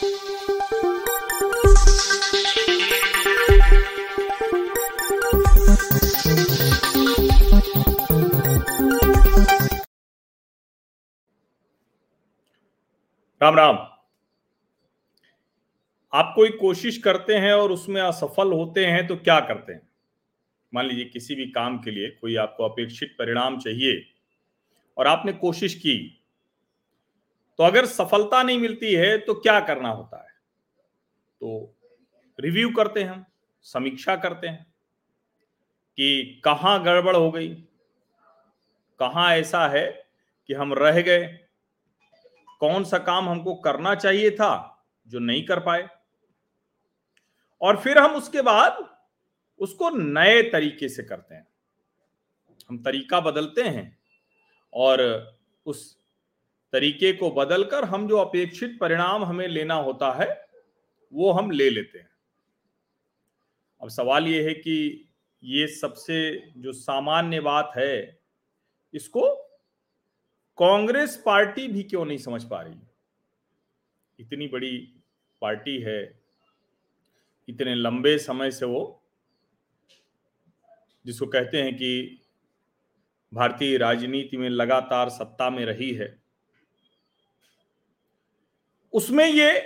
राम राम। आप कोई कोशिश करते हैं और उसमें असफल होते हैं तो क्या करते हैं? मान लीजिए किसी भी काम के लिए कोई आपको अपेक्षित परिणाम चाहिए और आपने कोशिश की, तो अगर सफलता नहीं मिलती है तो क्या करना होता है? तो रिव्यू करते हैं, समीक्षा करते हैं कि कहाँ गड़बड़ हो गई, कहाँ ऐसा है कि हम रह गए, कौन सा काम हमको करना चाहिए था जो नहीं कर पाए, और फिर हम उसके बाद उसको नए तरीके से करते हैं। हम तरीका बदलते हैं और उस तरीके को बदलकर हम जो अपेक्षित परिणाम हमें लेना होता है वो हम ले लेते हैं। अब सवाल ये है कि ये सबसे जो सामान्य बात है इसको कांग्रेस पार्टी भी क्यों नहीं समझ पा रही? इतनी बड़ी पार्टी है, इतने लंबे समय से वो जिसको कहते हैं कि भारतीय राजनीति में लगातार सत्ता में रही है, उसमें ये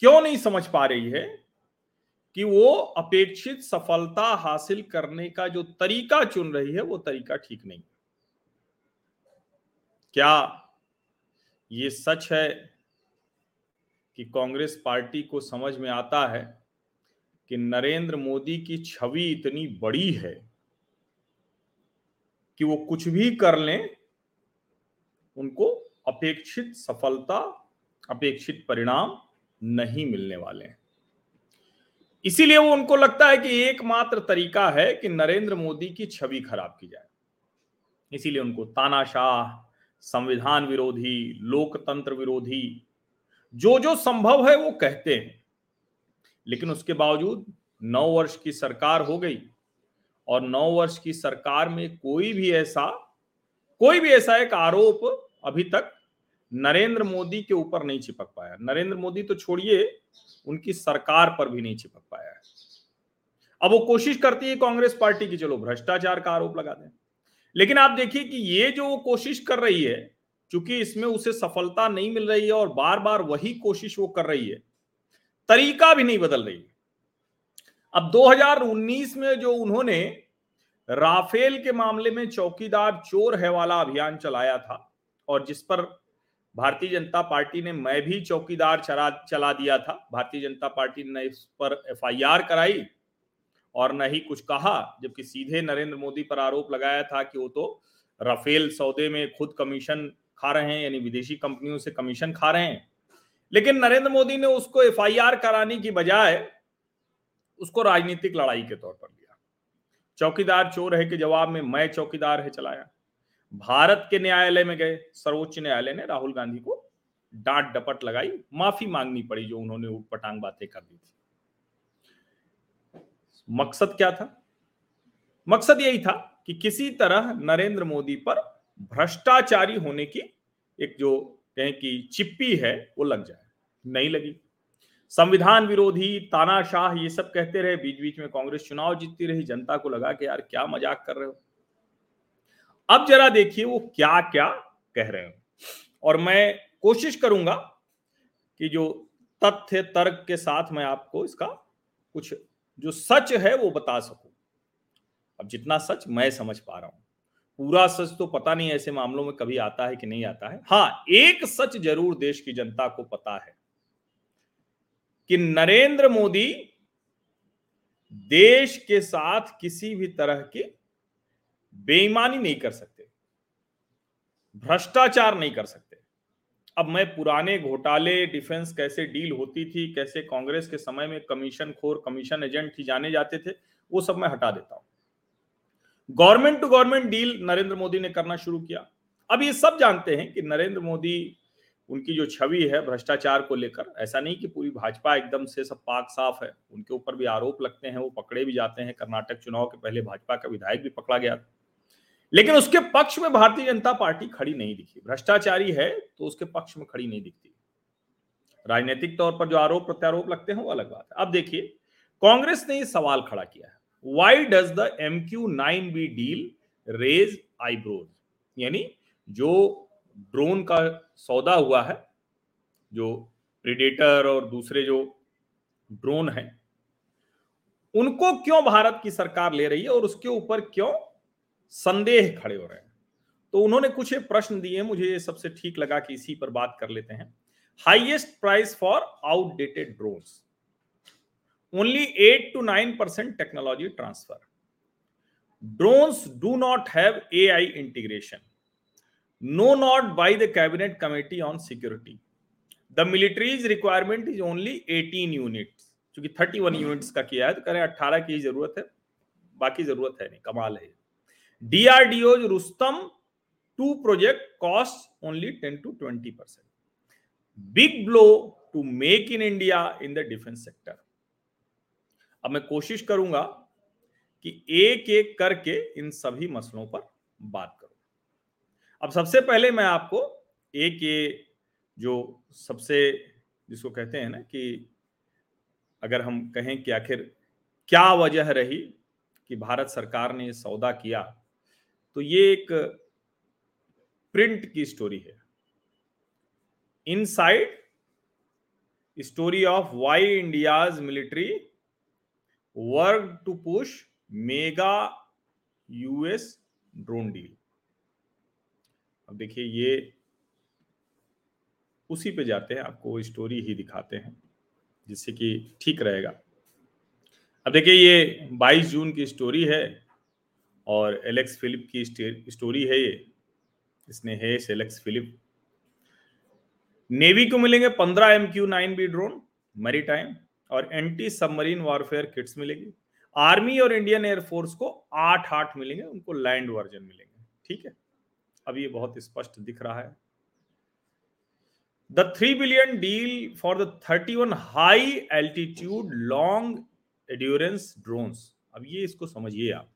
क्यों नहीं समझ पा रही है कि वो अपेक्षित सफलता हासिल करने का जो तरीका चुन रही है वो तरीका ठीक नहीं है। क्या ये सच है कि कांग्रेस पार्टी को समझ में आता है कि नरेंद्र मोदी की छवि इतनी बड़ी है कि वो कुछ भी कर लें उनको अपेक्षित सफलता, अपेक्षित परिणाम नहीं मिलने वाले हैं? इसीलिए वो उनको लगता है कि एकमात्र तरीका है कि नरेंद्र मोदी की छवि खराब की जाए। इसीलिए उनको तानाशाह, संविधान विरोधी, लोकतंत्र विरोधी जो जो संभव है वो कहते हैं। लेकिन उसके बावजूद 9 वर्ष की सरकार हो गई और 9 वर्ष की सरकार में कोई भी ऐसा एक आरोप अभी तक नरेंद्र मोदी के ऊपर नहीं चिपक पाया। नरेंद्र मोदी तो छोड़िए, उनकी सरकार पर भी नहीं चिपक पाया है। अब वो कोशिश करती है कांग्रेस पार्टी की, चलो भ्रष्टाचार का आरोप लगा दें। लेकिन आप देखिए कि ये जो वो कोशिश कर रही है, चूंकि इसमें उसे सफलता नहीं मिल रही है और बार बार वही कोशिश वो कर रही है, तरीका भी नहीं बदल रही है। अब 2019 में जो उन्होंने राफेल के मामले में चौकीदार चोर है वाला अभियान चलाया था और जिस पर भारतीय जनता पार्टी ने मैं भी चौकीदार चला दिया था, भारतीय जनता पार्टी ने इस पर FIR कराई और न ही कुछ कहा, जबकि सीधे नरेंद्र मोदी पर आरोप लगाया था कि वो तो राफेल सौदे में खुद कमीशन खा रहे हैं, यानी विदेशी कंपनियों से कमीशन खा रहे हैं। लेकिन नरेंद्र मोदी ने उसको FIR कराने की बजाय उसको राजनीतिक लड़ाई के तौर पर लिया। चौकीदार चोर है के जवाब में मैं चौकीदार है चलाया। भारत के न्यायालय में गए, सर्वोच्च न्यायालय ने राहुल गांधी को डांट डपट लगाई, माफी मांगनी पड़ी जो उन्होंने ऊटपटांग बातें कर दी थी। मकसद क्या था? मकसद यही था कि किसी तरह नरेंद्र मोदी पर भ्रष्टाचारी होने की एक जो कहें कि चिप्पी है वो लग जाए, नहीं लगी। संविधान विरोधी, तानाशाह ये सब कहते रहे, बीच बीच में कांग्रेस चुनाव जीतती रही, जनता को लगा कि यार क्या मजाक कर रहे हो। अब जरा देखिए वो क्या क्या कह रहे हो, और मैं कोशिश करूंगा कि जो तथ्य तर्क के साथ मैं आपको इसका कुछ जो सच है वो बता सकूं। अब जितना सच मैं समझ पा रहा हूं, पूरा सच तो पता नहीं ऐसे मामलों में कभी आता है कि नहीं आता है। हाँ, एक सच जरूर देश की जनता को पता है कि नरेंद्र मोदी देश के साथ किसी भी तरह की बेईमानी नहीं कर सकते, भ्रष्टाचार नहीं कर सकते। अब मैं पुराने घोटाले, डिफेंस कैसे डील होती थी, कैसे कांग्रेस के समय में कमीशन खोर, कमीशन एजेंट ही जाने जाते थे, वो सब मैं हटा देता हूं। Government to government deal Narendra Modi ने करना शुरू किया। अब ये सब जानते हैं कि नरेंद्र मोदी, उनकी जो छवि है भ्रष्टाचार को लेकर, ऐसा नहीं कि पूरी भाजपा एकदम से सब पाक साफ है, उनके ऊपर भी आरोप लगते हैं, वो पकड़े भी जाते हैं। कर्नाटक चुनाव के पहले भाजपा का विधायक भी पकड़ा गया, लेकिन उसके पक्ष में भारतीय जनता पार्टी खड़ी नहीं दिखी। भ्रष्टाचारी है तो उसके पक्ष में खड़ी नहीं दिखती। राजनीतिक तौर पर जो आरोप प्रत्यारोप लगते हैं वो अलग बात है। अब देखिए कांग्रेस ने ये सवाल खड़ा किया है, why does the MQ9B deal raise eyebrows, यानी जो ड्रोन का सौदा हुआ है, जो प्रीडेटर और दूसरे जो ड्रोन हैं उनको क्यों भारत की सरकार ले रही है और उसके ऊपर क्यों संदेह खड़े हो रहे हैं। तो उन्होंने कुछ ये प्रश्न दिए, मुझे ये सबसे ठीक लगा कि इसी पर बात कर लेते हैं। Highest price for outdated drones, only 8 to 9% technology transfer, drones do not have AI integration, no not by the cabinet committee on security, the military's requirement is only 18 units, क्योंकि 31 यूनिट्स का किया है तो कह रहे हैं 18 की जरूरत है, बाकी जरूरत है नहीं, कमाल है। DRDO Rustom 2 project cost only 10 to 20%, big blow to make in India in the defence sector. अब मैं कोशिश करूंगा कि एक एक करके इन सभी मसलों पर बात करूं। अब सबसे पहले मैं आपको एक ये जो सबसे जिसको कहते हैं ना कि अगर हम कहें कि आखिर क्या वजह रही कि भारत सरकार ने सौदा किया, तो ये एक प्रिंट की स्टोरी है, inside story of why India's military work to push mega US drone deal. अब देखिए ये उसी पे जाते हैं, आपको स्टोरी ही दिखाते हैं जिससे कि ठीक रहेगा। अब देखिए ये 22 जून की स्टोरी है और एलेक्स फिलिप की स्टोरी है ये, इसने है एलेक्स फिलिप। नेवी को मिलेंगे 15 एमक्यू9बी ड्रोन मैरीटाइम और एंटी सबमरीन वॉरफेयर किट्स मिलेगी। आर्मी और इंडियन एयरफोर्स को 8 मिलेंगे, उनको लैंड वर्जन मिलेंगे, ठीक है। अब ये बहुत स्पष्ट दिख रहा है। The $3 billion deal for the 31 high altitude long endurance drones. अब ये इसको समझिए, आप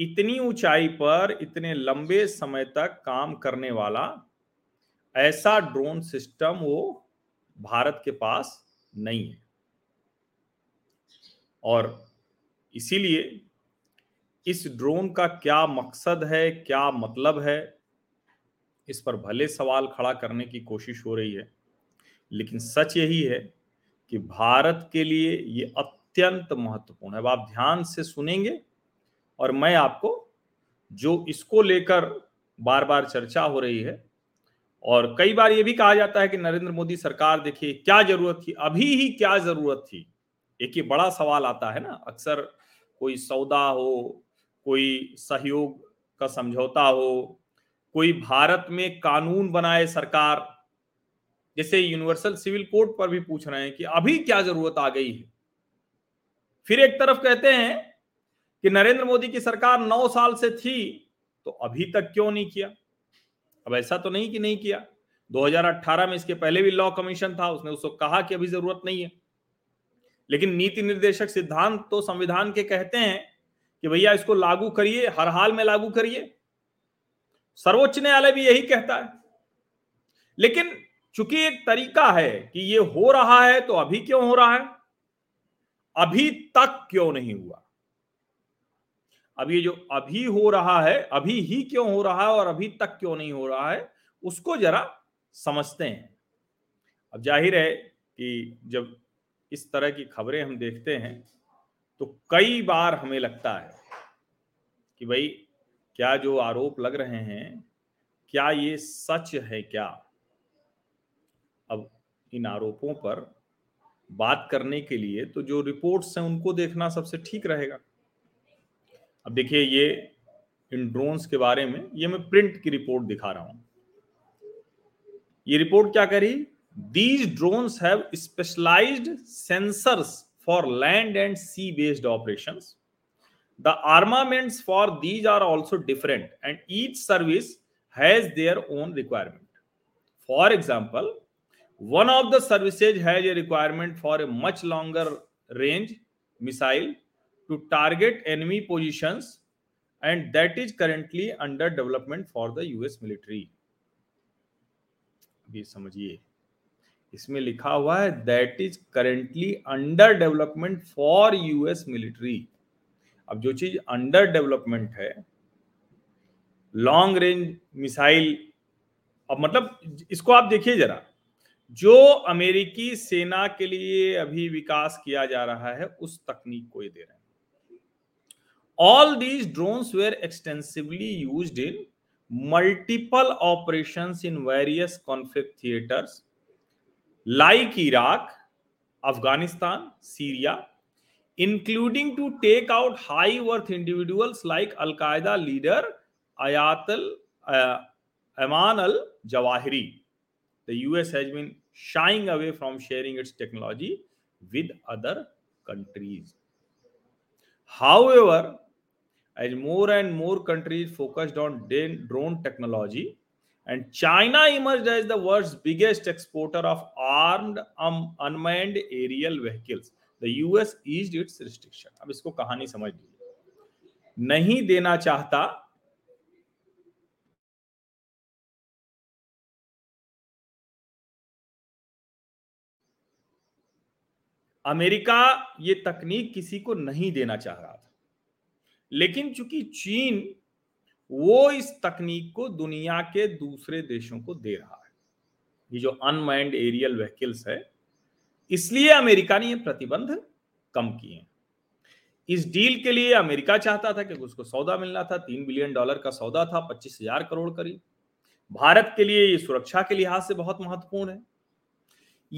इतनी ऊंचाई पर इतने लंबे समय तक काम करने वाला ऐसा ड्रोन सिस्टम वो भारत के पास नहीं है, और इसीलिए इस ड्रोन का क्या मकसद है, क्या मतलब है, इस पर भले सवाल खड़ा करने की कोशिश हो रही है, लेकिन सच यही है कि भारत के लिए ये अत्यंत महत्वपूर्ण है। अब आप ध्यान से सुनेंगे और मैं आपको जो इसको लेकर बार बार चर्चा हो रही है, और कई बार ये भी कहा जाता है कि नरेंद्र मोदी सरकार देखिए क्या जरूरत थी, अभी ही क्या जरूरत थी, एक ये बड़ा सवाल आता है ना। अक्सर कोई सौदा हो, कोई सहयोग का समझौता हो, कोई भारत में कानून बनाए सरकार, जैसे यूनिवर्सल सिविल कोड पर भी पूछ रहे हैं कि अभी क्या जरूरत आ गई है। फिर एक तरफ कहते हैं कि नरेंद्र मोदी की सरकार 9 साल से थी तो अभी तक क्यों नहीं किया। अब ऐसा तो नहीं कि नहीं किया, 2018 में इसके पहले भी लॉ कमीशन था, उसने उसको कहा कि अभी जरूरत नहीं है, लेकिन नीति निर्देशक सिद्धांत तो संविधान के कहते हैं कि भैया इसको लागू करिए, हर हाल में लागू करिए। सर्वोच्च न्यायालय भी यही कहता है, लेकिन चूंकि एक तरीका है कि ये हो रहा है तो अभी क्यों हो रहा है, अभी तक क्यों नहीं हुआ। अब ये जो अभी हो रहा है, अभी ही क्यों हो रहा है और अभी तक क्यों नहीं हो रहा है, उसको जरा समझते हैं। अब जाहिर है कि जब इस तरह की खबरें हम देखते हैं तो कई बार हमें लगता है कि भाई क्या जो आरोप लग रहे हैं, क्या ये सच है क्या। अब इन आरोपों पर बात करने के लिए तो जो रिपोर्ट्स हैं उनको देखना सबसे ठीक रहेगा। अब देखिए ये इन ड्रोन्स के बारे में, ये मैं प्रिंट की रिपोर्ट दिखा रहा हूं। ये रिपोर्ट क्या करी, these drones have specialised sensors for land and sea based operations. The armaments for these are also different and each service has their own requirement. For example, one of the services has a requirement for a much longer range missile to target enemy positions, and that is currently under development for the US military. अभी समझिए इसमें लिखा हुआ है that is currently under development for US military. अब जो चीज under development है, लॉन्ग रेंज मिसाइल, अब मतलब इसको आप देखिए जरा, जो अमेरिकी सेना के लिए अभी विकास किया जा रहा है उस तकनीक को ये दे रहे हैं। All these drones were extensively used in multiple operations in various conflict theatres like Iraq, Afghanistan, Syria, including to take out high worth individuals like al Qaeda leader Ayman al Zawahiri. The US has been shying away from sharing its technology with other countries. However, as more and more countries focused on drone technology and China emerged as the world's biggest exporter of armed unmanned aerial vehicles, the US eased its restriction. अब इसको कहानी समझ लीजिए, नहीं देना चाहता America, ये तकनीक किसी को नहीं देना चाह रहा था, लेकिन चूंकि चीन वो इस तकनीक को दुनिया के दूसरे देशों को दे रहा है, ये जो अनमैन्ड एरियल व्हीकल्स है, इसलिए अमेरिका ने ये प्रतिबंध कम किए। इस डील के लिए अमेरिका चाहता था कि उसको सौदा मिलना था, $3 बिलियन का सौदा था, 25,000 करोड़ करीब। भारत के लिए ये सुरक्षा के लिहाज से बहुत महत्वपूर्ण है।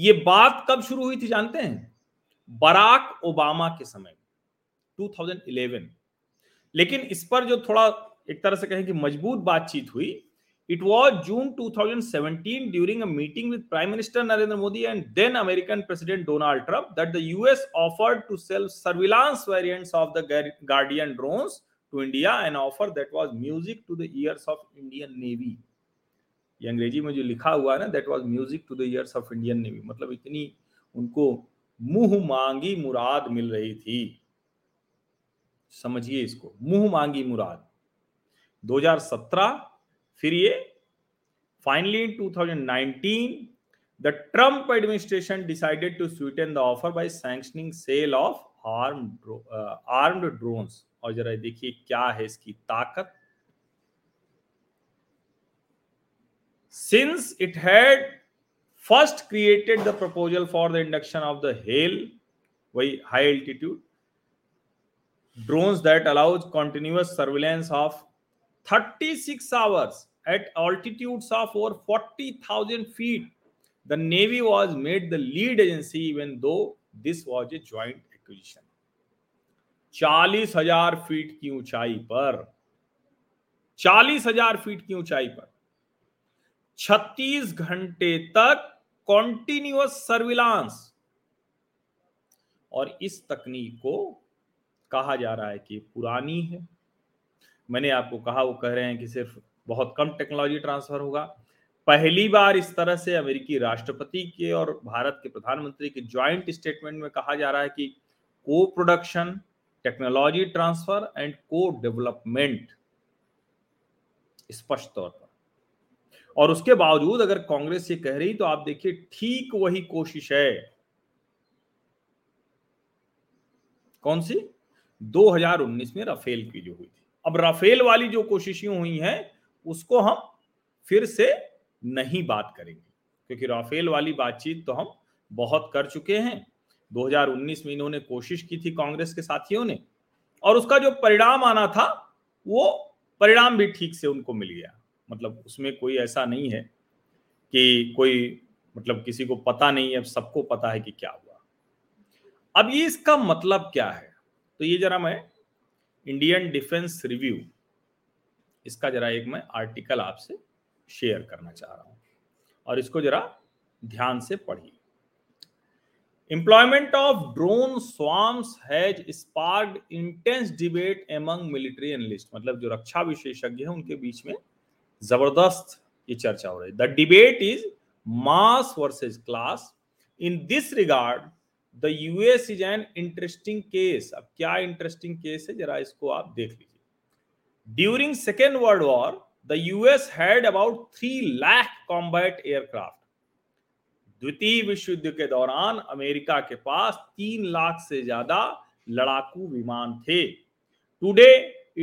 ये बात कब शुरू हुई थी जानते हैं? बराक ओबामा के समय 2011। लेकिन इस पर जो थोड़ा एक तरह से कहें कि मजबूत बातचीत हुई, it was June 2017 during a meeting with prime minister Narendra Modi and then American president Donald Trump that the US offered to sell surveillance variants of the Guardian drones to India, an offer that was music to the ears of Indian navy. ये अंग्रेजी में जो लिखा हुआ है ना, that was music to the ears of Indian navy, मतलब इतनी उनको मुंह मांगी मुराद मिल रही थी। समझिए इसको, मुंह मांगी मुराद। 2017, फिर ये finally 2019 the Trump administration decided to sweeten the offer by sanctioning sale of armed drones. और जरा देखिए क्या है इसकी ताकत। Since it had First created the proposal for the induction of the HAL, वही high altitude drones that allows continuous surveillance of 36 hours at altitudes of over 40,000 feet. The Navy was made the lead agency even though this was a joint acquisition. 40,000 feet की ऊंचाई पर, 40,000 feet की ऊंचाई पर 36 घंटे तक continuous surveillance, और इस तकनीक को कहा जा रहा है कि पुरानी है। मैंने आपको कहा, वो कह रहे हैं कि सिर्फ बहुत कम टेक्नोलॉजी ट्रांसफर होगा। पहली बार इस तरह से अमेरिकी राष्ट्रपति के और भारत के प्रधानमंत्री के ज्वाइंट स्टेटमेंट में कहा जा रहा है कि co production, technology transfer and co development, स्पष्ट तौर पर। और उसके बावजूद अगर कांग्रेस ये कह रही, तो आप देखिए ठीक वही कोशिश है, कौन सी, 2019 में राफेल की जो हुई थी। अब राफेल वाली जो कोशिशें हुई हैं उसको हम फिर से नहीं बात करेंगे, क्योंकि राफेल वाली बातचीत तो हम बहुत कर चुके हैं। 2019 में इन्होंने कोशिश की थी कांग्रेस के साथियों ने, और उसका जो परिणाम आना था वो परिणाम भी ठीक से उनको मिल गया। मतलब उसमें कोई ऐसा नहीं है कि कोई मतलब किसी को पता नहीं है, सबको पता है कि क्या हुआ। अब ये इसका मतलब क्या है, तो ये जरा मैं इंडियन डिफेंस रिव्यू, इसका जरा एक मैं आर्टिकल आपसे शेयर करना चाह रहा हूं, और इसको जरा ध्यान से पढ़िए। Employment of drone swarms has sparked intense debate among military analyst, मतलब जो रक्षा विशेषज्ञ है उनके बीच में जबरदस्त ये चर्चा हो रही है। The debate is mass versus class, in this regard the US is an interesting case. अब क्या इंटरेस्टिंग केस है, जरा इसको आप देख लीजिए। During second world war the US had about 3 lakh combat aircraft. द्वितीय विश्व युद्ध के दौरान अमेरिका के पास 3 लाख से ज्यादा लड़ाकू विमान थे। Today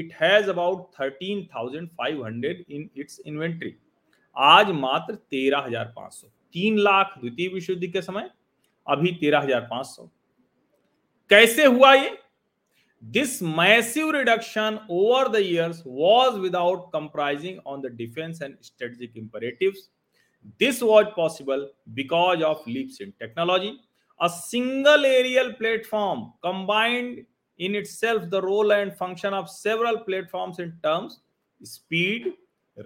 it has about 13,500 in its inventory. आज मात्र 13,500। 3 लाख द्वितीय विश्व युद्ध के समय, अभी 13,500। कैसे हुआ ये? This massive reduction over the years was without compromising on the defense and strategic imperatives. This was possible because of leaps in technology. A single aerial platform combined in itself the role and function of several platforms in terms of speed,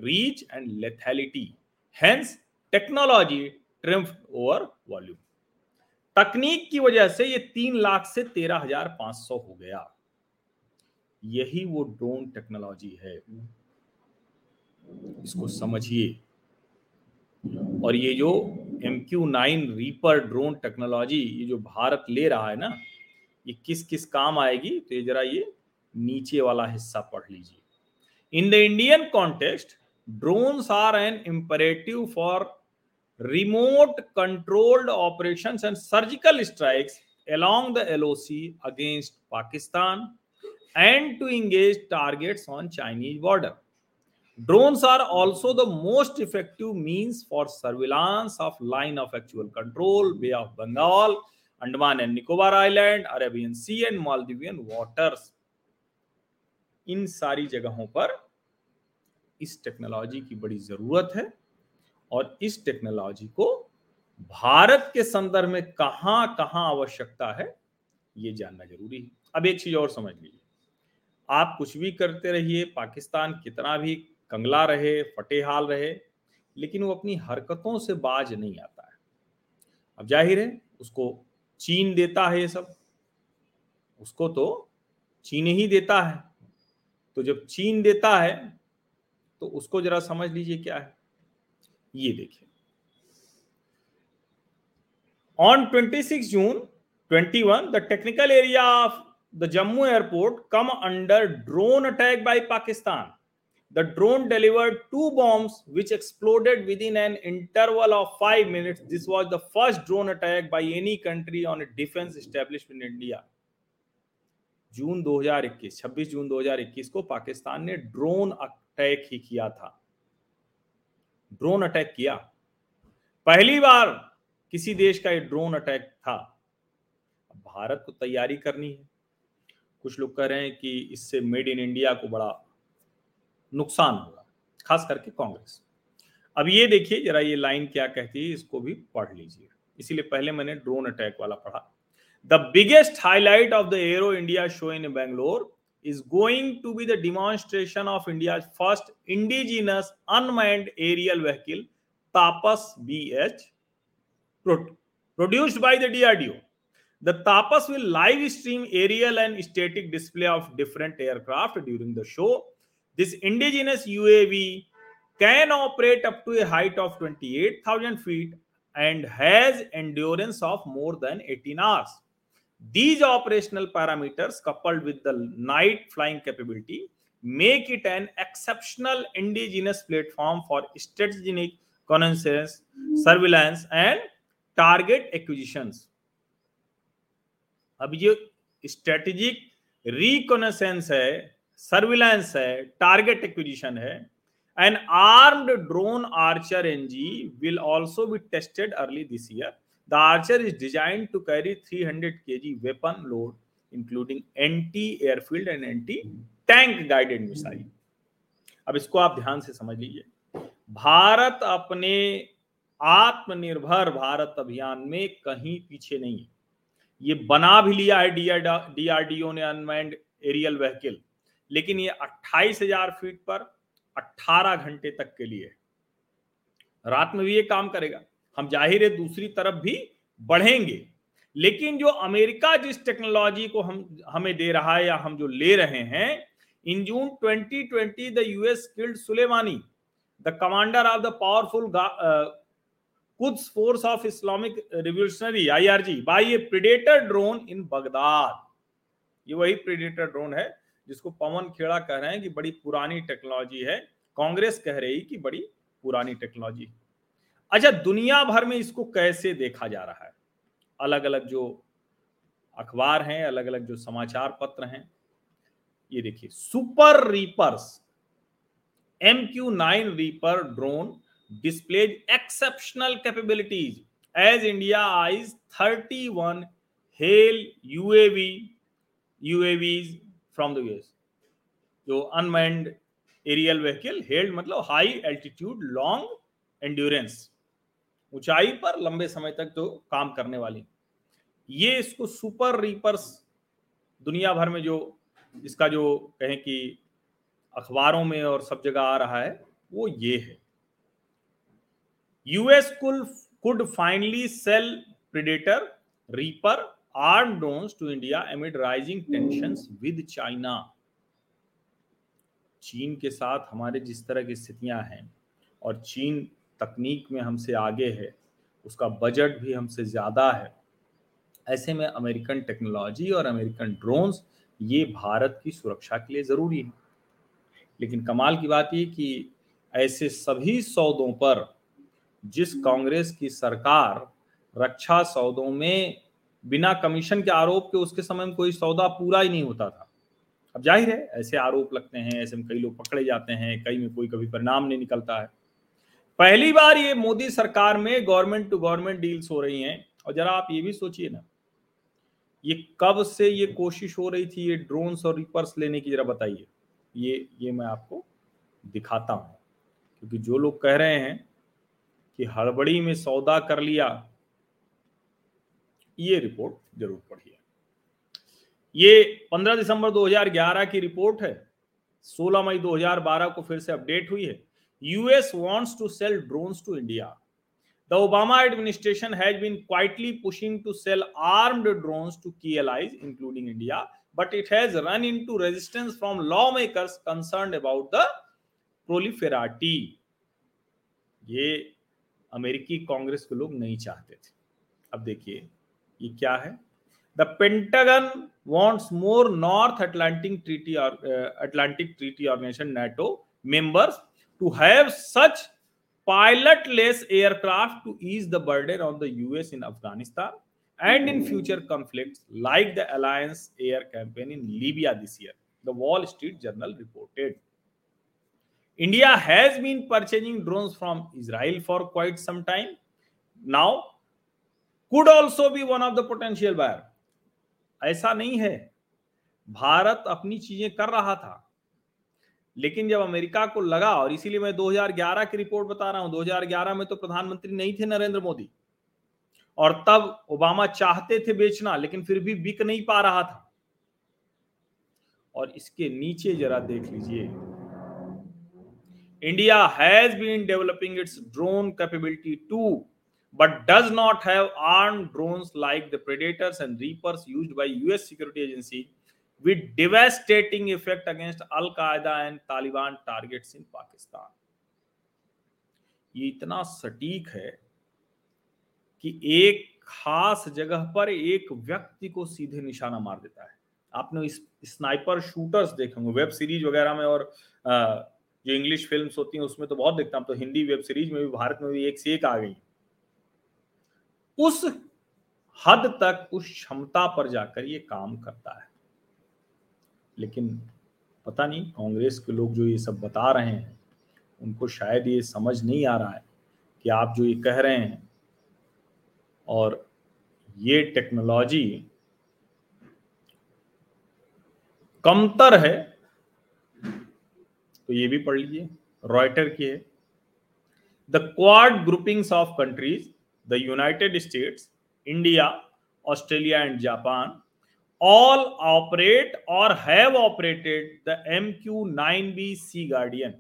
reach, and lethality. Hence, technology triumphed over volume. तकनीक की वजह से ये 3 लाख से 13,500 हो गया। यही वो ड्रोन टेक्नोलॉजी है, इसको समझिए। और ये जो MQ9 रीपर ड्रोन टेक्नोलॉजी ये जो भारत ले रहा है ना, ये किस किस काम आएगी, तो ये जरा ये नीचे वाला हिस्सा पढ़ लीजिए। In the Indian context drones are an imperative for remote controlled operations and surgical strikes along the LOC against Pakistan and to engage targets on Chinese border. Drones are also the most effective means for surveillance of line of actual control, Bay of Bengal, Andaman and Nicobar Island, Arabian Sea and Maldivian waters. इन सारी जगहों पर इस technology की बड़ी जरूरत है और इस टेक्नोलॉजी को भारत के संदर्भ में कहां कहां आवश्यकता है ये जानना जरूरी है। अब एक चीज और समझ लीजिए, आप कुछ भी करते रहिए, पाकिस्तान कितना भी कंगला रहे, फटेहाल रहे, लेकिन वो अपनी हरकतों से बाज नहीं आता है। अब जाहिर है उसको चीन देता है, ये सब उसको तो चीन ही देता है। तो जब चीन देता है तो उसको जरा समझ लीजिए क्या है। ये देखिए, on 26 June 2021 the technical area of the Jammu airport come under drone attack by Pakistan. The drone delivered 2 bombs which exploded within an interval of 5 minutes. This was the first drone attack by any country on a defence establishment in India. जून 2021, 26 जून 2021 को पाकिस्तान ने drone attack ही किया था, drone attack किया। पहली बार किसी देश का ये ड्रोन अटैक था। भारत को तैयारी करनी है। कुछ लोग कह रहे हैं कि इससे मेड इन इंडिया को बड़ा नुकसान होगा, खास करके कांग्रेस। अब ये देखिए जरा ये लाइन क्या कहती है, इसको भी पढ़ लीजिए, इसीलिए पहले मैंने ड्रोन अटैक वाला पढ़ा। The biggest highlight of the arrow India show in Bangalore is going to be the demonstration of India's first indigenous unmanned aerial vehicle, Tapas BH, produced by the DRDO. The Tapas will live stream aerial and static display of different aircraft during the show. This indigenous UAV can operate up to a height of 28,000 feet and has endurance of more than 18 hours. These operational parameters, coupled with the night flying capability, make it an exceptional indigenous platform for strategic reconnaissance, surveillance, and target acquisitions. अब जो strategic reconnaissance है, surveillance है, target acquisition है, an armed drone Archer NG will also be tested early this year. The Archer is designed to carry 300 kg weapon load, including anti-airfield and anti-tank guided missile. अब इसको आप ध्यान से समझ लीजिए। भारत अपने आत्मनिर्भर भारत अभियान में कहीं पीछे नहीं है। ये बना भी लिया है डीआरडीओ ने अनमैन्ड एरियल व्हीकल, लेकिन ये 28,000 फीट पर 18 घंटे तक के लिए, रात में भी ये काम करेगा। हम जाहिर है दूसरी तरफ भी बढ़ेंगे, लेकिन जो अमेरिका जिस टेक्नोलॉजी को हमें दे रहा है या हम जो ले रहे हैं, in June 2020 the US killed Soleimani, the commander of the powerful Quds force of Islamic revolutionary IRGC by a predator drone in Baghdad. ये वही प्रीडेटर ड्रोन है जिसको पवन खेड़ा कह रहे हैं कि बड़ी पुरानी टेक्नोलॉजी है, कांग्रेस कह रही कि बड़ी पुरानी टेक्नोलॉजी। अच्छा, दुनिया भर में इसको कैसे देखा जा रहा है? अलग अलग जो अखबार हैं, अलग अलग जो समाचार पत्र हैं, ये देखिए, super reapers MQ9 reaper drone displayed exceptional capabilities as India eyes 31 hail UAVs from the US. जो unmanned aerial vehicle, hailed मतलब high altitude, long endurance, ऊंचाई पर लंबे समय तक तो काम करने वाली, ये इसको सुपर रीपर्स दुनिया भर में जो इसका जो कहें कि अखबारों में और सब जगह आ रहा है वो ये है। US could finally sell Predator, Reaper, armed drones to India amid rising tensions with China. चीन के साथ हमारे जिस तरह की स्थितियां हैं और चीन तकनीक में हमसे आगे है, उसका बजट भी हमसे ज्यादा है, ऐसे में अमेरिकन टेक्नोलॉजी और अमेरिकन ड्रोन्स ये भारत की सुरक्षा के लिए जरूरी है। लेकिन कमाल की बात ये कि ऐसे सभी सौदों पर जिस कांग्रेस की सरकार रक्षा सौदों में बिना कमीशन के आरोप के, उसके समय में कोई सौदा पूरा ही नहीं होता था। अब जाहिर है ऐसे आरोप लगते हैं, ऐसे में कई लोग पकड़े जाते हैं, कई में कोई कभी परिणाम नहीं निकलता है। पहली बार ये मोदी सरकार में गवर्नमेंट टू गवर्नमेंट डील्स हो रही हैं। और जरा आप ये भी सोचिए ना, ये कब से ये कोशिश हो रही थी ये ड्रोन्स और रीपर्स लेने की, जरा बताइए। ये मैं आपको दिखाता हूँ, क्योंकि जो लोग कह रहे हैं कि हड़बड़ी में सौदा कर लिया, ये रिपोर्ट जरूर पढ़िए। ये 15 दिसंबर 2011 की रिपोर्ट है, 16 मई 2012 को फिर से अपडेट हुई है। US wants to sell drones to India. The Obama administration has been quietly pushing to sell armed drones to key allies, including India, but it has run into resistance from lawmakers concerned about the proliferity. ये अमेरिकी कांग्रेस के लोग नहीं चाहते थे। अब देखिए ये क्या है, the Pentagon wants more North Atlantic treaty organisation NATO members to have such pilotless aircraft to ease the burden of the US in Afghanistan and in future conflicts like the alliance air campaign in Libya this year, the Wall Street Journal reported. India has been purchasing drones from Israel for quite some time now, could also be one of the potential buyer. ऐसा नहीं है, भारत अपनी चीजें कर रहा था, लेकिन जब अमेरिका को लगा, और इसीलिए मैं 2011 की रिपोर्ट बता रहा हूं, 2011 में तो प्रधानमंत्री नहीं थे नरेंद्र मोदी, और तब ओबामा चाहते थे बेचना लेकिन फिर भी बिक नहीं पा रहा था। और इसके नीचे जरा देख लीजिए, India has been developing its drone capability too, but does not have armed drones like the Predators and Reapers used by US security agencies, with devastating effect against Al-Qaeda and Taliban targets in Pakistan. ये इतना सटीक है कि एक खास जगह पर एक व्यक्ति को सीधे निशाना मार देता है। आपने स्नाइपर शूटर्स देखेंगे वेब सीरीज वगैरह में, और जो इंग्लिश फिल्म्स होती हैं उसमें तो बहुत देखता हूं, तो हिंदी वेब सीरीज में भी भारत में भी एक से एक आ गई। उस हद तक, उस क्षमता पर जाकर ये काम करता है। लेकिन पता नहीं कांग्रेस के लोग जो ये सब बता रहे हैं, उनको शायद ये समझ नहीं आ रहा है कि आप जो ये कह रहे हैं और ये टेक्नोलॉजी कमतर है। तो ये भी पढ़ लीजिए, रॉयटर की है। The quad groupings of countries, the United States, India, Australia and Japan, all operate or have operated the MQ9B sea guardian.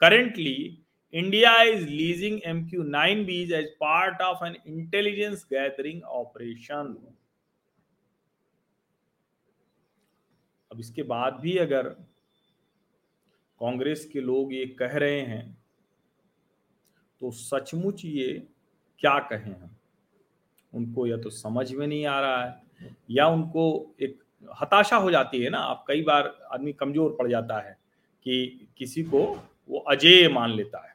Currently India is leasing MQ9B as part of an intelligence gathering operation. अब इसके बाद भी अगर कांग्रेस के लोग ये कह रहे हैं तो सचमुच ये क्या कहें हम, उनको या तो समझ में नहीं आ रहा है या उनको एक हताशा हो जाती है ना। आप कई बार आदमी कमजोर पड़ जाता है कि किसी को वो अजेय मान लेता है।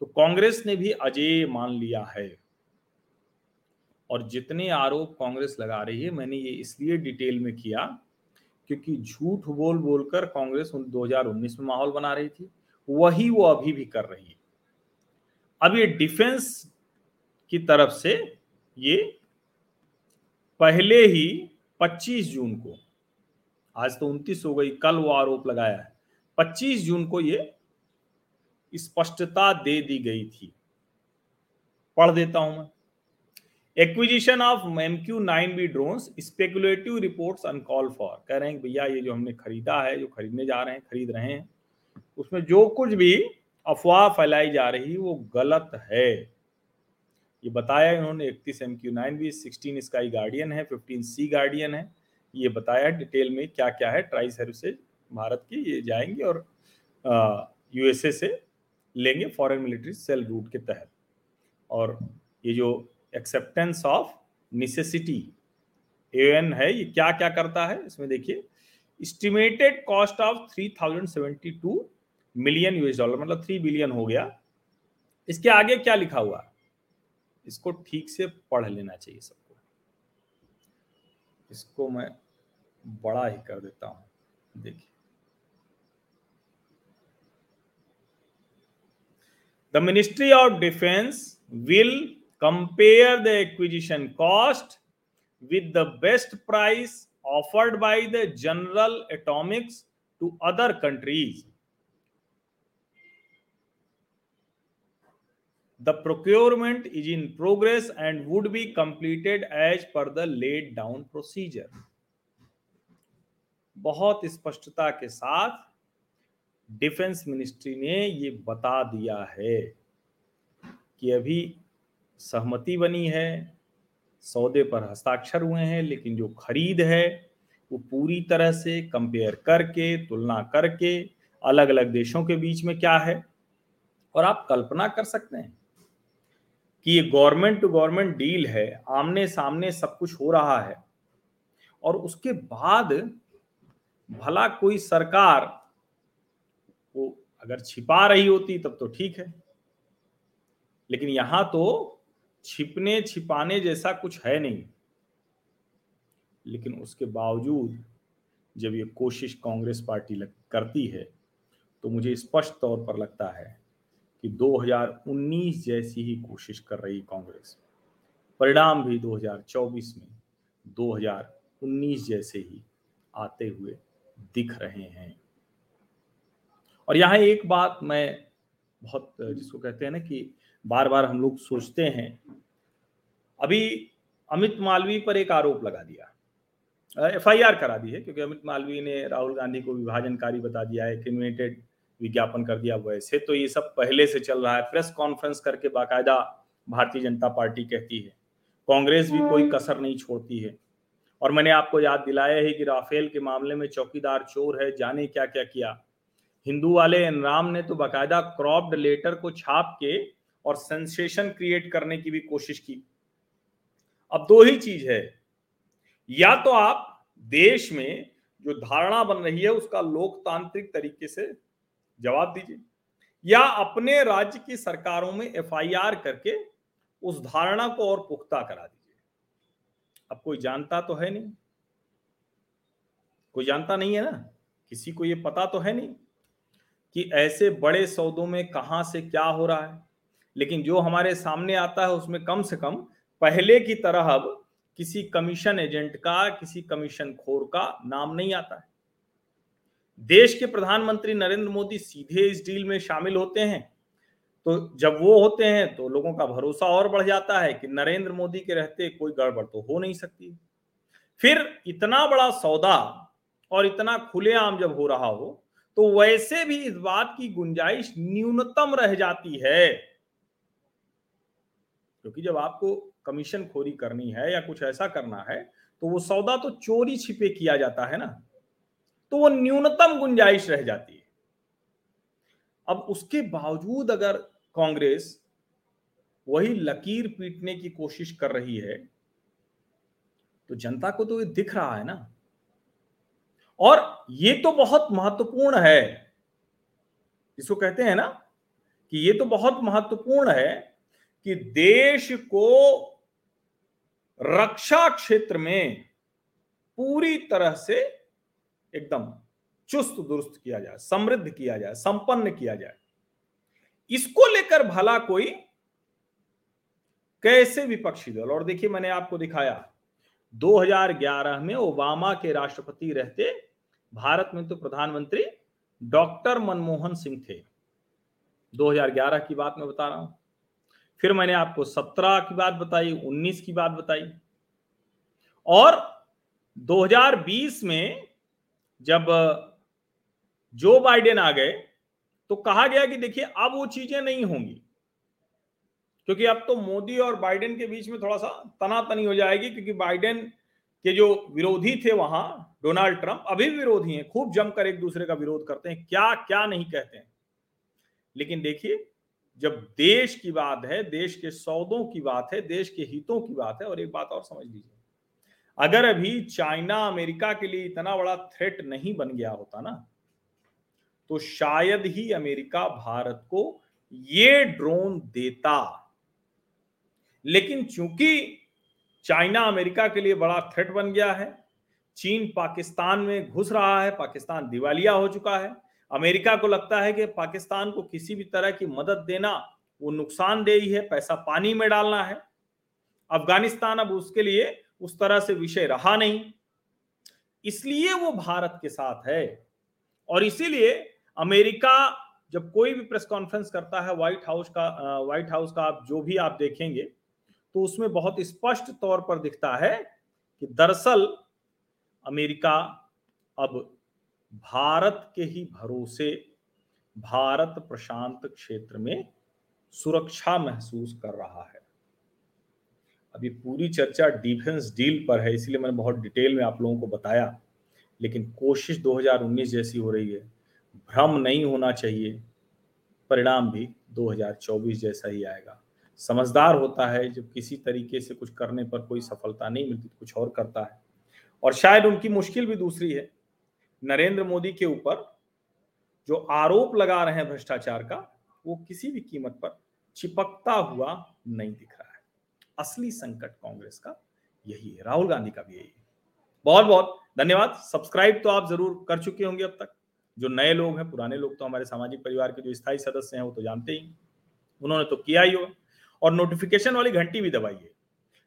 तो कांग्रेस ने भी अजेय मान लिया है। और जितने आरोप कांग्रेस लगा रही है, मैंने ये इसलिए डिटेल में किया क्योंकि झूठ बोल बोलकर कांग्रेस 2019 में माहौल बना रही थी, वही वो अभी भी कर रही है। अब ये डिफेंस की तरफ से ये पहले ही 25 जून को, आज तो 29 हो गई, कल वो आरोप लगाया है, 25 जून को ये स्पष्टता दे दी गई थी। पढ़ देता हूं मैं। Acquisition of MQ-9B drones speculative reports uncalled for. कह रहे हैं भैया ये जो हमने खरीदा है, जो खरीदने जा रहे हैं, खरीद रहे हैं, उसमें जो कुछ भी अफवाह फैलाई जा रही वो गलत है। ये बताया इन्होंने 31 एमक्यू9बी, 16 इसका ही गार्डियन है, 15 सी गार्डियन है। ये बताया डिटेल में क्या क्या है। ट्राई सर्विसेज भारत की ये जाएंगे और यूएसए से लेंगे फॉरेन मिलिट्री सेल रूट के तहत। और ये जो एक्सेप्टेंस ऑफ नेसेसिटी एन है, ये क्या क्या करता है इसमें देखिए। Estimated cost of 3,072 million US dollar, मतलब 3 बिलियन हो गया। इसके आगे क्या लिखा हुआ है इसको ठीक से पढ़ लेना चाहिए सबको। इसको मैं बड़ा ही कर देता हूं, देखिए। The ministry of defence will compare the acquisition cost with the best price offered by the General Atomics to other countries. The procurement is in progress and would be completed as per the laid down procedure. बहुत स्पष्टता के साथ defence ministry ने ये बता दिया है कि अभी सहमति बनी है, सौदे पर हस्ताक्षर हुए हैं, लेकिन जो खरीद है वो पूरी तरह से कंपेयर करके, तुलना करके अलग अलग देशों के बीच में क्या है। और आप कल्पना कर सकते हैं कि ये गवर्नमेंट टू गवर्नमेंट डील है, आमने सामने सब कुछ हो रहा है, और उसके बाद भला कोई सरकार वो अगर छिपा रही होती तब तो ठीक है, लेकिन यहां तो छिपने छिपाने जैसा कुछ है नहीं। लेकिन उसके बावजूद जब ये कोशिश कांग्रेस पार्टी करती है तो मुझे स्पष्ट तौर पर लगता है कि 2019 जैसी ही कोशिश कर रही कांग्रेस, परिणाम भी 2024 में 2019 जैसे ही आते हुए दिख रहे हैं। और यहाँ एक बात मैं बहुत, जिसको कहते हैं ना कि बार बार हम लोग सोचते हैं, अभी अमित मालवी पर एक आरोप लगा दिया, एफआईआर करा दी है क्योंकि अमित मालवी ने राहुल गांधी को विभाजनकारी बता दिया है, इन्वेंटेड विज्ञापन कर दिया। वैसे तो ये सब पहले से चल रहा है, प्रेस कॉन्फ्रेंस करके बाकायदा भारतीय जनता पार्टी कहती है, कांग्रेस भी कोई कसर नहीं छोड़ती है। और मैंने आपको याद दिलाया है कि राफेल के मामले में चौकीदार चोर है, जाने क्या क्या किया। हिंदू वाले एनराम ने तो बाकायदा क्रॉप्ड लेटर को छाप के और सेंसेशन क्रिएट करने की भी कोशिश की। अब दो ही चीज है, या तो आप देश में जो धारणा बन रही है उसका लोकतांत्रिक तरीके से जवाब दीजिए, या अपने राज्य की सरकारों में एफआईआर करके उस धारणा को और पुख्ता करा दीजिए। अब कोई जानता तो है नहीं, कोई जानता नहीं है ना, किसी को यह पता तो है नहीं कि ऐसे बड़े सौदों में कहां से क्या हो रहा है। लेकिन जो हमारे सामने आता है उसमें कम से कम पहले की तरह अब किसी कमीशन एजेंट का, किसी कमीशन खोर का नाम नहीं आता है। देश के प्रधानमंत्री नरेंद्र मोदी सीधे इस डील में शामिल होते हैं, तो जब वो होते हैं तो लोगों का भरोसा और बढ़ जाता है कि नरेंद्र मोदी के रहते कोई गड़बड़ तो हो नहीं सकती। फिर इतना बड़ा सौदा और इतना खुलेआम जब हो रहा हो तो वैसे भी इस बात की गुंजाइश न्यूनतम रह जाती है, क्योंकि जब आपको कमीशन खोरी करनी है या कुछ ऐसा करना है तो वो सौदा तो चोरी छिपे किया जाता है ना, तो वो न्यूनतम गुंजाइश रह जाती है। अब उसके बावजूद अगर कांग्रेस वही लकीर पीटने की कोशिश कर रही है तो जनता को तो ये दिख रहा है ना। और ये तो बहुत महत्वपूर्ण है, इसको कहते हैं ना कि ये तो बहुत महत्वपूर्ण है कि देश को रक्षा क्षेत्र में पूरी तरह से एकदम चुस्त दुरुस्त किया जाए, समृद्ध किया जाए, संपन्न किया जाए। इसको लेकर भला कोई कैसे विपक्षी दल, और देखिए मैंने आपको दिखाया 2011 में ओबामा के राष्ट्रपति रहते भारत में तो प्रधानमंत्री डॉक्टर मनमोहन सिंह थे। 2011 की बात मैं बता रहा हूं। फिर मैंने आपको 17 की बात बताई, 19 की बात बताई, और 2020 में जब जो बाइडेन आ गए तो कहा गया कि देखिए अब वो चीजें नहीं होंगी, क्योंकि अब तो मोदी और बाइडेन के बीच में थोड़ा सा तनातनी हो जाएगी, क्योंकि बाइडेन के जो विरोधी थे वहां डोनाल्ड ट्रम्प अभी विरोधी हैं, खूब जमकर एक दूसरे का विरोध करते हैं, क्या क्या नहीं कहते हैं। लेकिन देखिए जब देश की बात है, देश के सौदों की बात है, देश के हितों की बात है, और एक बात और समझ लीजिए, अगर अभी चाइना अमेरिका के लिए इतना बड़ा थ्रेट नहीं बन गया होता ना, तो शायद ही अमेरिका भारत को ये ड्रोन देता। लेकिन चूंकि चाइना अमेरिका के लिए बड़ा थ्रेट बन गया है, चीन पाकिस्तान में घुस रहा है, पाकिस्तान दिवालिया हो चुका है, अमेरिका को लगता है कि पाकिस्तान को किसी भी तरह की मदद देना वो नुकसानदेही है, पैसा पानी में डालना है। अफगानिस्तान अब उसके लिए उस तरह से विषय रहा नहीं, इसलिए वो भारत के साथ है। और इसीलिए अमेरिका जब कोई भी प्रेस कॉन्फ्रेंस करता है, व्हाइट हाउस का आप जो भी आप देखेंगे तो उसमें बहुत स्पष्ट तौर पर दिखता है कि दरअसल अमेरिका अब भारत के ही भरोसे भारत प्रशांत क्षेत्र में सुरक्षा महसूस कर रहा है। अभी पूरी चर्चा डिफेंस डील पर है, इसलिए मैंने बहुत डिटेल में आप लोगों को बताया, लेकिन कोशिश 2019 जैसी हो रही है, भ्रम नहीं होना चाहिए, परिणाम भी 2024 जैसा ही आएगा। समझदार होता है जब किसी तरीके से कुछ करने पर कोई सफलता नहीं मिलती, कुछ और करता है। और शायद उनकी मुश्किल भी दूसरी है, नरेंद्र मोदी के ऊपर जो आरोप लगा रहे हैं भ्रष्टाचार का, वो किसी भी कीमत पर चिपकता हुआ नहीं दिख रहा है। असली संकट कांग्रेस का यही है, राहुल गांधी का भी यही है। बहुत बहुत धन्यवाद। सब्सक्राइब तो आप जरूर कर चुके होंगे अब तक, जो नए लोग हैं, पुराने लोग तो हमारे सामाजिक परिवार के जो स्थायी सदस्य हैं वो तो जानते ही, उन्होंने तो किया ही होगा। और नोटिफिकेशन वाली घंटी भी दबाइए,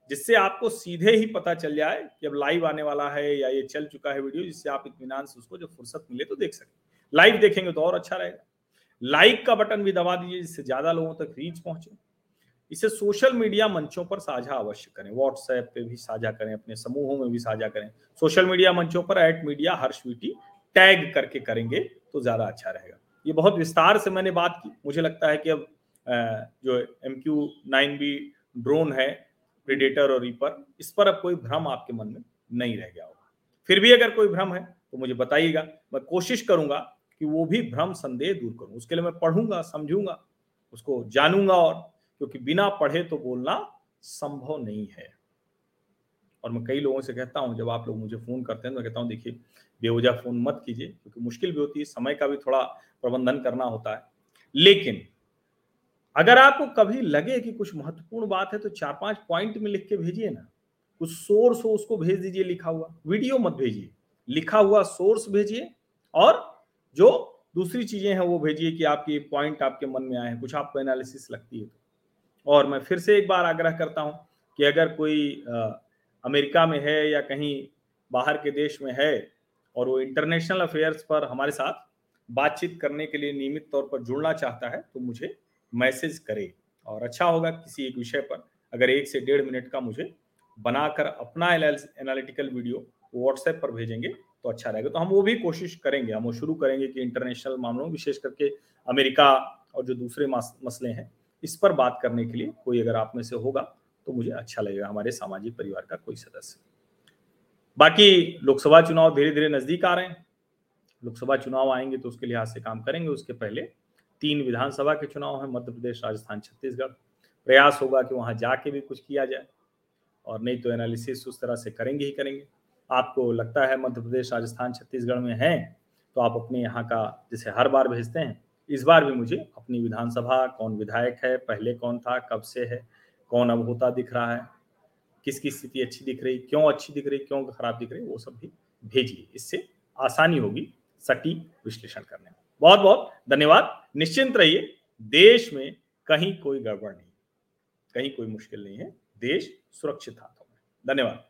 जिससे आपको सीधे ही पता चल जाए कि अब लाइव आने वाला है या ये चल चुका है वीडियो, जिससे आप इत्मीनान से उसको जब फुर्सत मिले तो देख सकें। लाइव देखेंगे तो और अच्छा रहेगा। लाइक का बटन भी दबा दीजिए, जिससे ज्यादा लोगों तक रीच पहुंचे। इसे सोशल मीडिया मंचों पर साझा अवश्य करें, व्हाट्सएप पे भी साझा करें, अपने समूहों में भी साझा करें। सोशल मीडिया मंचों पर @mediahrsvt टैग करके करेंगे तो ज्यादा अच्छा रहेगा। ये बहुत विस्तार से मैंने बात की। मुझे लगता है कि अब जो MQ9B ड्रोन है, प्रीडेटर और रीपर, इस पर अब कोई भ्रम आपके मन में नहीं रह गया होगा। फिर भी अगर कोई भ्रम है तो मुझे बताइएगा, मैं कोशिश करूंगा कि वो भी भ्रम संदेह दूर करूं। उसके लिए मैं पढ़ूंगा, समझूंगा, उसको जानूंगा, और क्योंकि बिना पढ़े तो बोलना संभव नहीं है। और मैं कई लोगों से कहता हूं, जब आप लोग मुझे फोन करते हैं तो मैं कहता हूं देखिए बेवजह फोन मत कीजिए, क्योंकि मुश्किल भी होती है, समय का भी थोड़ा प्रबंधन करना होता है। लेकिन अगर आपको कभी लगे कि कुछ महत्वपूर्ण बात है तो 4-5 पॉइंट में लिख के भेजिए ना, कुछ सोर्स हो उसको भेज दीजिए लिखा हुआ, वीडियो मत भेजिए, लिखा हुआ सोर्स भेजिए। और जो दूसरी चीजें हैं वो भेजिए कि आपके पॉइंट आपके मन में आए हैं, कुछ आपको एनालिसिस लगती है। और मैं फिर से एक बार आग्रह करता हूं कि अगर कोई अमेरिका में है या कहीं बाहर के देश में है और वो इंटरनेशनल अफेयर्स पर हमारे साथ बातचीत करने के लिए नियमित तौर पर जुड़ना चाहता है तो मुझे मैसेज करे, और अच्छा होगा किसी एक विषय पर अगर 1 से 1.5 मिनट का मुझे बनाकर अपना एनालिटिकल वीडियो व्हाट्सएप पर भेजेंगे तो अच्छा रहेगा। तो हम वो भी कोशिश करेंगे, हम वो शुरू करेंगे कि इंटरनेशनल मामलों, विशेष करके अमेरिका और जो दूसरे मसले हैं, इस पर बात करने के लिए कोई अगर आप में से होगा तो मुझे अच्छा लगेगा, हमारे सामाजिक परिवार का कोई सदस्य। बाकी लोकसभा चुनाव धीरे धीरे नजदीक आ रहे हैं, लोकसभा चुनाव आएंगे तो उसके लिहाज से काम करेंगे। उसके पहले 3 विधानसभा के चुनाव हैं, मध्य प्रदेश, राजस्थान, छत्तीसगढ़। प्रयास होगा कि वहां जाके भी कुछ किया जाए, और नहीं तो एनालिसिस उस तरह से करेंगे ही करेंगे। आपको लगता है मध्य प्रदेश, राजस्थान, छत्तीसगढ़ में हैं तो आप अपने यहाँ का, जैसे हर बार भेजते हैं, इस बार भी मुझे अपनी विधानसभा, कौन विधायक है, पहले कौन था, कब से है, कौन अब होता दिख रहा है, किसकी स्थिति अच्छी दिख रही, क्यों अच्छी दिख रही, क्यों खराब दिख रही, वो सब भी भेजिए। इससे आसानी होगी सटीक विश्लेषण करने में। बहुत बहुत धन्यवाद। निश्चिंत रहिए, देश में कहीं कोई गड़बड़ नहीं, कहीं कोई मुश्किल नहीं है, देश सुरक्षित हाथों में। धन्यवाद।